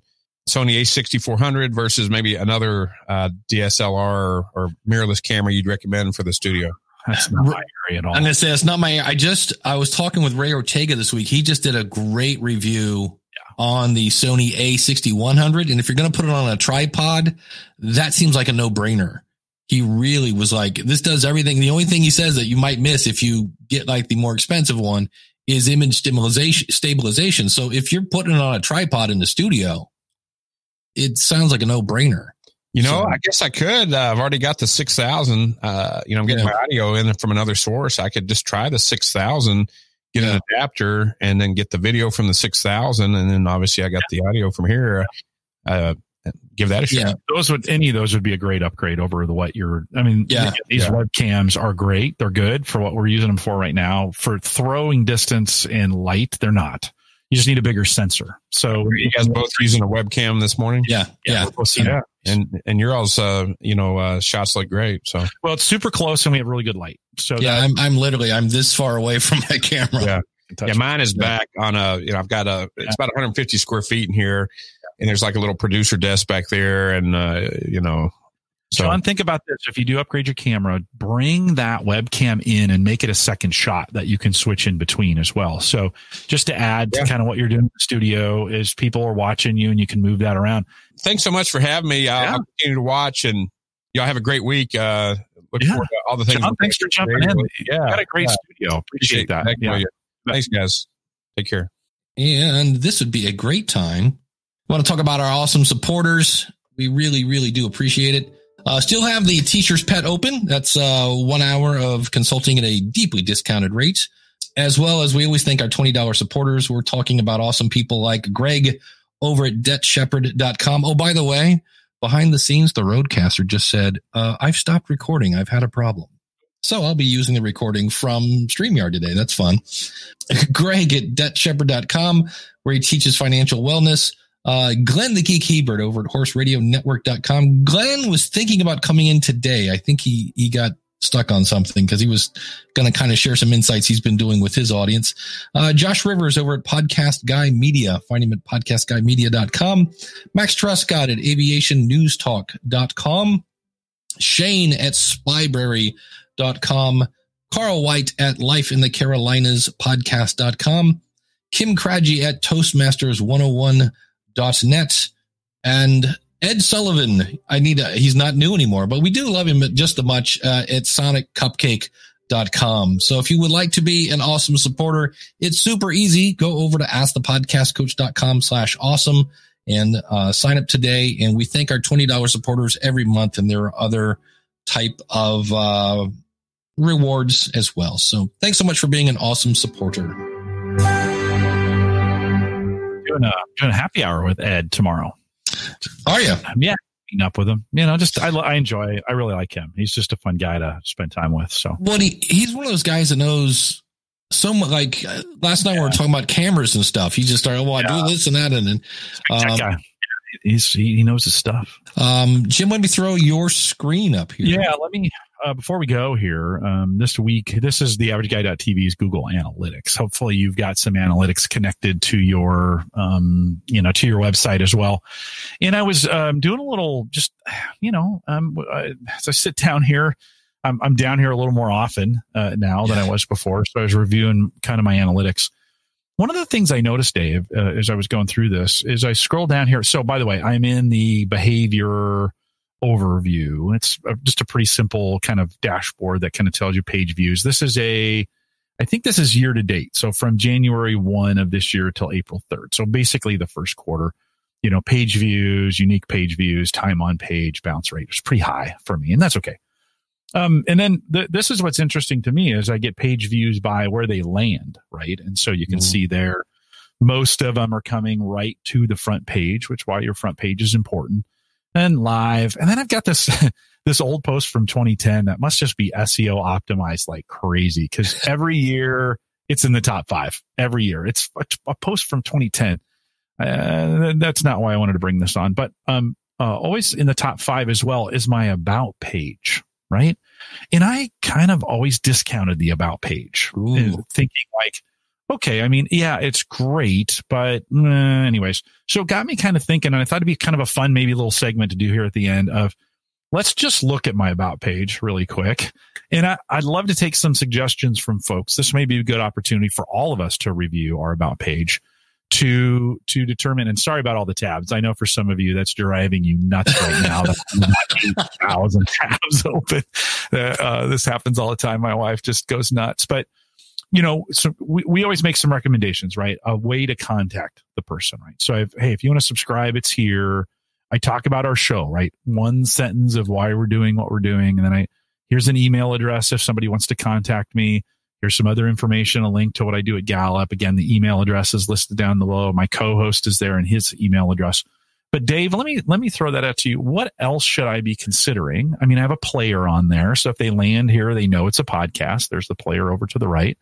Sony A sixty-four hundred versus maybe another uh, D S L R or, or mirrorless camera you'd recommend for the studio? That's not my area at all. I'm going to say that's not my, I just, I was talking with Ray Ortega this week. He just did a great review yeah. on the Sony A sixty-one hundred. And if you're going to put it on a tripod, that seems like a no brainer. He really was like, this does everything. The only thing he says that you might miss if you get like the more expensive one is image stabilization. So if you're putting it on a tripod in the studio, it sounds like a no brainer. You know, so, I guess I could. Uh, I've already got the six thousand. Uh, you know, I'm getting yeah. my audio in from another source. I could just try the six thousand, get yeah. an adapter, and then get the video from the six thousand. And then obviously I got yeah. the audio from here. Uh, give that a shot. Yeah. Those would, any of those would be a great upgrade over the what you're, I mean, yeah. these yeah. webcams are great. They're good for what we're using them for right now. For throwing distance and light, they're not. You just need a bigger sensor. So you guys both using a webcam this morning? Yeah. Yeah. yeah. yeah. And, and your all's, uh, you know, uh, shots look great. So, well, it's super close and we have really good light. So yeah, that, I'm, I'm literally, I'm this far away from my camera. Yeah. yeah mine is yeah. back on a, you know, I've got a, it's about one hundred fifty square feet in here, and there's like a little producer desk back there. And, uh, you know, so. John, think about this. If you do upgrade your camera, bring that webcam in and make it a second shot that you can switch in between as well. So just to add yeah. to kind of what you're doing in the studio is people are watching you and you can move that around. Thanks so much for having me. I'll, yeah. I'll continue to watch, and y'all have a great week. Uh, look yeah. forward to all the things. John, thanks for jumping today. in. Yeah. Got a great yeah. studio. Appreciate, Appreciate that. that. Yeah. Thanks, guys. Take care. And this would be a great time. I want to talk about our awesome supporters. We really, really do appreciate it. Uh, still have the teacher's pet open. That's uh, one hour of consulting at a deeply discounted rate, as well as we always thank our twenty dollars supporters. We're talking about awesome people like Greg over at debt shepherd dot com. Oh, by the way, behind the scenes, the roadcaster just said, uh, I've stopped recording. I've had a problem. So I'll be using the recording from StreamYard today. That's fun. Greg at debt shepherd dot com, where he teaches financial wellness. Uh, Glenn the Geek Hebert over at horse radio network dot com. Glenn was thinking about coming in today. I think he, he got stuck on something because he was going to kind of share some insights he's been doing with his audience. Uh, Josh Rivers over at Podcast Guy Media. Find him at podcast guy media dot com. Max Truscott at aviation news talk dot com. Shane at spy brary dot com. Carl White at life in the carolinas podcast dot com. Kim Craggy at toastmasters one oh one dot com. Dot net and Ed Sullivan. I need a, he's not new anymore, but we do love him just as much uh, at sonic cupcake dot com. So if you would like to be an awesome supporter, it's super easy. Go over to ask the podcast coach dot com slash awesome and uh, sign up today. And we thank our twenty dollars supporters every month. And there are other type of uh, rewards as well. So thanks so much for being an awesome supporter. Doing a, doing a happy hour with Ed tomorrow. Are you? Yeah, meeting up with him. You know, just I, I enjoy. I really like him. He's just a fun guy to spend time with. So, well, he he's one of those guys that knows so much. Like last night, yeah. we were talking about cameras and stuff. He just started. Well, I yeah. do this and that, and then um, that guy. He's, he knows his stuff. Um, Jim, let me throw your screen up here. Yeah, let me. Uh, before we go here, um, this week, this is the average guy dot t v's Google Analytics. Hopefully you've got some analytics connected to your, um, you know, to your website as well. And I was um, doing a little just, you know, um, I, as I sit down here, I'm I'm down here a little more often uh, now than I was before. So I was reviewing kind of my analytics. One of the things I noticed, Dave, uh, as I was going through this, is I scroll down here. So by the way, I'm in the behavior overview. It's just a pretty simple kind of dashboard that kind of tells you page views. This is a, I think this is year to date. So from January first of this year till April third. So basically the first quarter, you know, page views, unique page views, time on page, bounce rate is pretty high for me. And that's okay. Um, and then th- this is what's interesting to me is I get page views by where they land, right? And so you can mm. see there, most of them are coming right to the front page, which why your front page is important, and live. And then I've got this this old post from twenty ten that must just be S E O optimized like crazy, because every year it's in the top five. Every year it's a, t- a post from twenty ten. Uh, that's not why I wanted to bring this on, but um, uh, always in the top five as well is my about page. Right. And I kind of always discounted the about page, Ooh. thinking like, okay, I mean, yeah, it's great, but uh, anyways, so it got me kind of thinking, and I thought it'd be kind of a fun, maybe little segment to do here at the end of, let's just look at my about page really quick. And I, I'd love to take some suggestions from folks. This may be a good opportunity for all of us to review our about page to, to determine, and sorry about all the tabs. I know for some of you that's driving you nuts right now. eight thousand tabs open. Uh, uh, this happens all the time. My wife just goes nuts, but you know, so we, we always make some recommendations, right? A way to contact the person, right? So I've, hey, if you want to subscribe, it's here. I talk about our show, right? One sentence of why we're doing what we're doing. And then I, here's an email address. If somebody wants to contact me, here's some other information, a link to what I do at Gallup. Again, the email address is listed down below. My co-host is there and his email address. But Dave, let me let me throw that out to you. What else should I be considering? I mean, I have a player on there. So if they land here, they know it's a podcast. There's the player over to the right.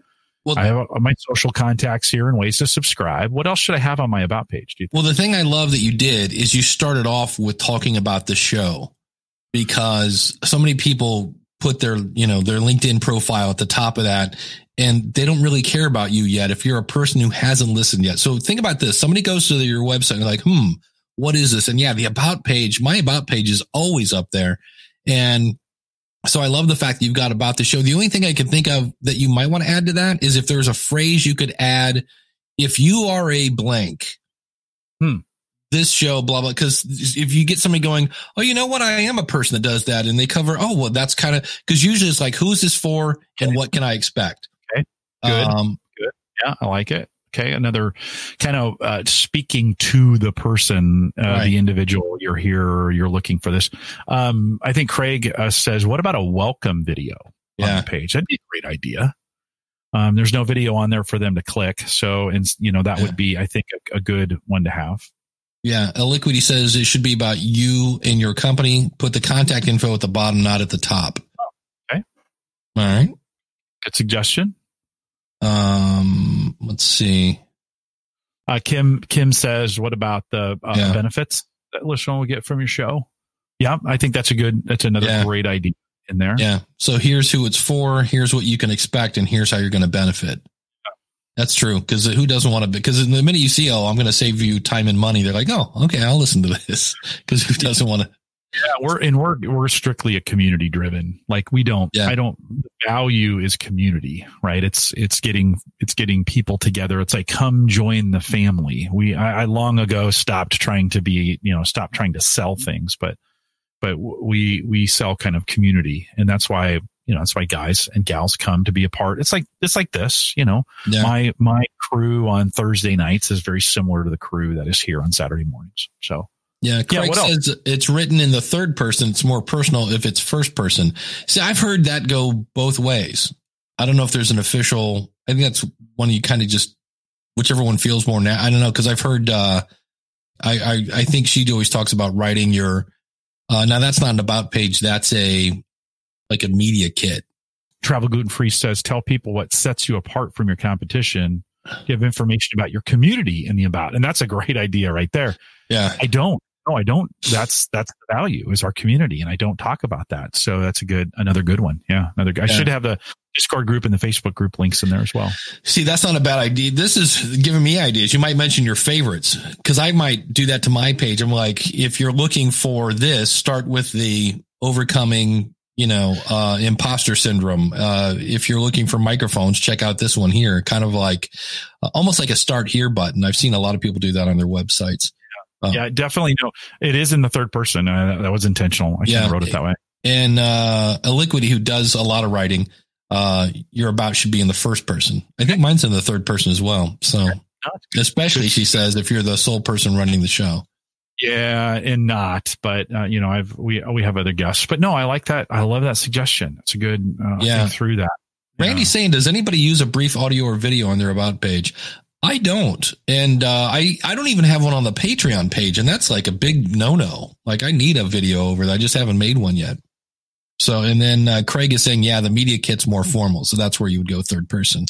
Well, I have my social contacts here and ways to subscribe. What else should I have on my about page? Do you think? Well, the thing I love that you did is you started off with talking about the show, because so many people put their, you know, their LinkedIn profile at the top of that, and they don't really care about you yet if you're a person who hasn't listened yet. So think about this. Somebody goes to your website and they're like, hmm, what is this? And yeah, the about page, my about page is always up there. And so I love the fact that you've got about the show. The only thing I can think of that you might want to add to that is if there's a phrase you could add, if you are a blank, hmm. this show, blah, blah. Cause if you get somebody going, oh, you know what? I am a person that does that. And they cover, oh, well, that's kind of, cause usually it's like, who's this for and what can I expect? Okay. Good. Um, Good. Yeah. I like it. Okay. Another kind of uh, speaking to the person, uh, right. the individual, you're here, you're looking for this. Um, I think Craig uh, says, what about a welcome video yeah. on the page? That'd be a great idea. Um, there's no video on there for them to click. So, and you know, that yeah. would be, I think a, a good one to have. Yeah. Aliquity says it should be about you and your company. Put the contact info at the bottom, not at the top. Okay. All right. Good suggestion. Um, let's see. Uh, Kim, Kim says, what about the uh, yeah. benefits that listener will get from your show? Yeah. I think that's a good, that's another yeah. great idea in there. Yeah. So here's who it's for. Here's what you can expect. And here's how you're going to benefit. That's true. Cause who doesn't want to, because in the minute you see, oh, I'm going to save you time and money. They're like, oh, okay, I'll listen to this. Cause who doesn't want to? Yeah. We're and we're, we're strictly a community driven. Like we don't, yeah. I don't value is community, right? It's, it's getting, it's getting people together. It's like, come join the family. We, I, I long ago stopped trying to be, you know, stopped trying to sell things, but, but we, we sell kind of community. And that's why You know, that's why guys and gals come to be a part. It's like it's like this, you know. Yeah. My my crew on Thursday nights is very similar to the crew that is here on Saturday mornings. So yeah, Craig yeah, what says else? It's written in the third person. It's more personal if it's first person. See, I've heard that go both ways. I don't know if there's an official. I think that's one you kind of just whichever one feels more now. I don't know because I've heard. Uh, I, I I think she always talks about writing your. Uh, now that's not an about page. That's a. Like a media kit. Travel Gluten Free says, tell people what sets you apart from your competition. Give information about your community in the about. And that's a great idea right there. Yeah. I don't. No, I don't. That's, that's the value is our community. And I don't talk about that. So that's a good, another good one. Yeah. Another good. Yeah. I should have the Discord group and the Facebook group links in there as well. See, that's not a bad idea. This is giving me ideas. You might mention your favorites because I might do that to my page. I'm like, if you're looking for this, start with the overcoming you know, uh, imposter syndrome. Uh, if you're looking for microphones, check out this one here. Kind of like uh, almost like a start here button. I've seen a lot of people do that on their websites. Yeah, uh, yeah definitely. No, it is in the third person. Uh, that, that was intentional. I yeah, wrote it that way. And uh, Aliquity, who does a lot of writing, uh, your about should be in the first person. I think mine's in the third person as well. So especially, she says, if you're the sole person running the show. Yeah, and not, but uh, you know, I've we we have other guests, but no, I like that. I love that suggestion. It's a good uh, yeah. thing through that. Randy's yeah. saying, does anybody use a brief audio or video on their about page? I don't, and uh, I I don't even have one on the Patreon page, and that's like a big no no. Like I need a video over that. I just haven't made one yet. So, and then uh, Craig is saying, yeah, the media kit's more formal, so that's where you would go third person.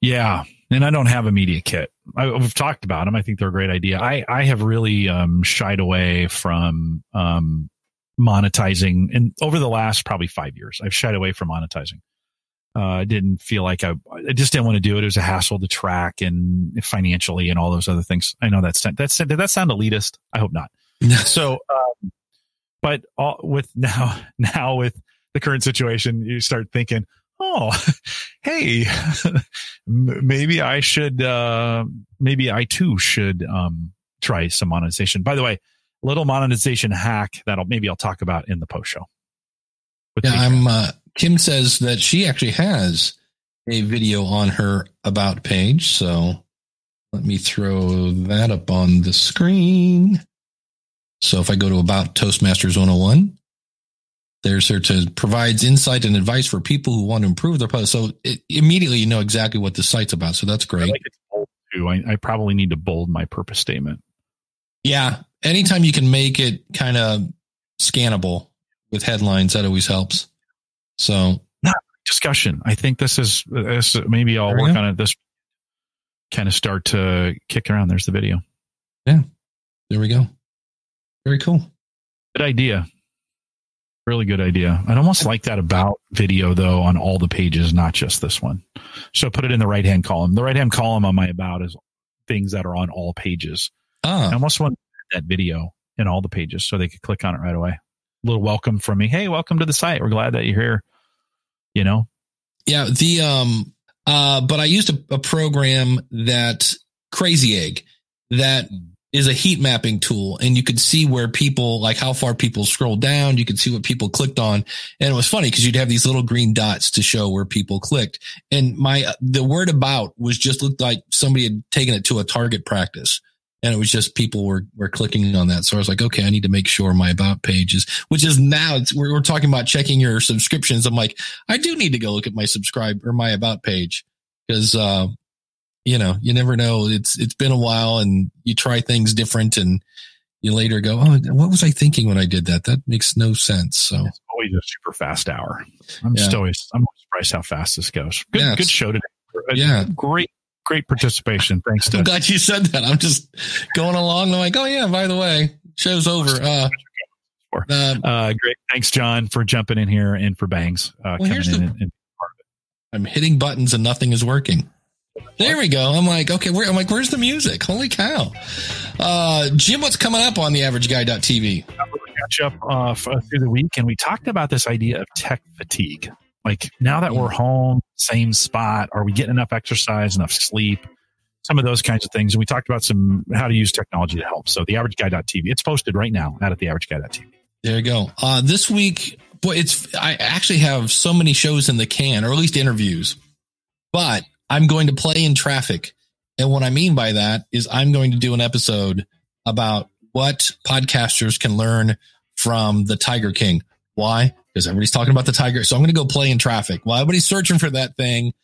Yeah. And I don't have a media kit. I, we've talked about them. I think they're a great idea. I, I have really um, shied away from um, monetizing. And over the last probably five years, I've shied away from monetizing. Uh, I didn't feel like I, I just didn't want to do it. It was a hassle to track and financially and all those other things. I know that's, that's, did that sound elitist? I hope not. So, um, but all, with now, now with the current situation, you start thinking, oh, hey, maybe I should, uh, maybe I too should um, try some monetization. By the way, little monetization hack that I'll, maybe I'll talk about in the post show. Yeah, I'm, uh, Kim says that she actually has a video on her about page. So let me throw that up on the screen. So if I go to about Toastmasters one oh one. There's her to provides insight and advice for people who want to improve their post. So it, immediately you know exactly what the site's about. So that's great. I like it's bold too. I, I probably need to bold my purpose statement. Yeah. Anytime you can make it kind of scannable with headlines, that always helps. So not discussion. I think this is, this, maybe I'll work on it. This kind of start to kick around. There's the video. Yeah. There we go. Very cool. Good idea. Really good idea. I'd almost like that about video, though, on all the pages, not just this one. So put it in the right-hand column. The right-hand column on my about is things that are on all pages. Oh. I almost want that video in all the pages so they could click on it right away. A little welcome from me. Hey, welcome to the site. We're glad that you're here. You know? Yeah. The um. Uh. But I used a, a program that Crazy Egg that is a heat mapping tool, and you could see where people, like how far people scroll down. You could see what people clicked on. And it was funny because you'd have these little green dots to show where people clicked. And my, the word about was just looked like somebody had taken it to a target practice, and it was just people were, were clicking on that. So I was like, okay, I need to make sure my about page is, which is now it's, we're, we're talking about checking your subscriptions. I'm like, I do need to go look at my subscribe or my about page because, uh, you know, you never know. It's it's been a while, and you try things different, and you later go, "Oh, what was I thinking when I did that? That makes no sense." So it's always a super fast hour. I'm yeah. just always I'm surprised how fast this goes. Good yeah, good show today. Yeah, great great participation. Thanks. I'm to- glad you said that. I'm just going along. I'm like, oh yeah. By the way, show's over. Uh, uh, uh, great. Thanks, John, for jumping in here and for Bangs uh, well, coming in. The, and, and part of it. I'm hitting buttons and nothing is working. There we go. I'm like, okay, where, I'm like, where's the music? Holy cow. Uh, Jim, what's coming up on the average guy dot t v? We catch up uh, through the week, and we talked about this idea of tech fatigue. Like now that we're home, same spot, are we getting enough exercise, enough sleep, some of those kinds of things. And we talked about some how to use technology to help. So the average guy dot t v, it's posted right now out at the average guy dot t v. There you go. Uh, this week, boy, it's I actually have so many shows in the can, or at least interviews, but I'm going to play in traffic. And what I mean by that is I'm going to do an episode about what podcasters can learn from the Tiger King. Why? Because everybody's talking about the tiger. So I'm going to go play in traffic. While everybody's searching for that thing,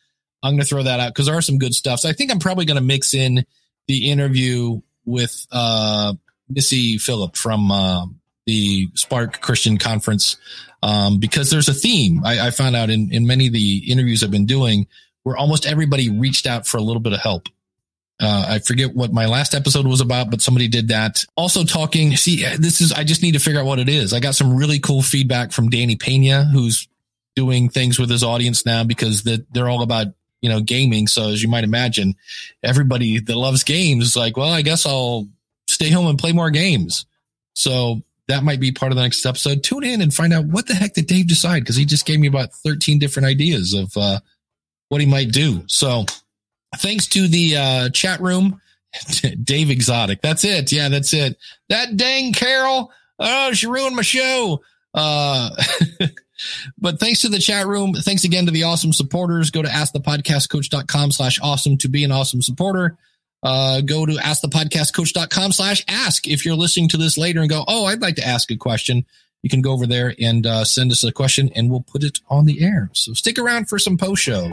I'm going to throw that out because there are some good stuff. So I think I'm probably going to mix in the interview with uh, Missy Phillip from uh, the Spark Christian Conference um, because there's a theme I, I found out in, in many of the interviews I've been doing where almost everybody reached out for a little bit of help. Uh, I forget what my last episode was about, but somebody did that. Also talking, see, this is, I just need to figure out what it is. I got some really cool feedback from Danny Pena, who's doing things with his audience now because they're all about, you know, gaming. So as you might imagine, everybody that loves games is like, well, I guess I'll stay home and play more games. So that might be part of the next episode. Tune in and find out what the heck did Dave decide, because he just gave me about thirteen different ideas of uh, what he might do. So thanks to the uh, chat room, Dave Exotic. That's it. Yeah, that's it. That dang Carol. Oh, she ruined my show. Uh, but thanks to the chat room. Thanks again to the awesome supporters. Go to ask the podcast coach dot com slash awesome to be an awesome supporter. Uh, go to ask the podcast coach dot com slash ask. If you're listening to this later and go, oh, I'd like to ask a question, you can go over there and uh, send us a question and we'll put it on the air. So stick around for some post show.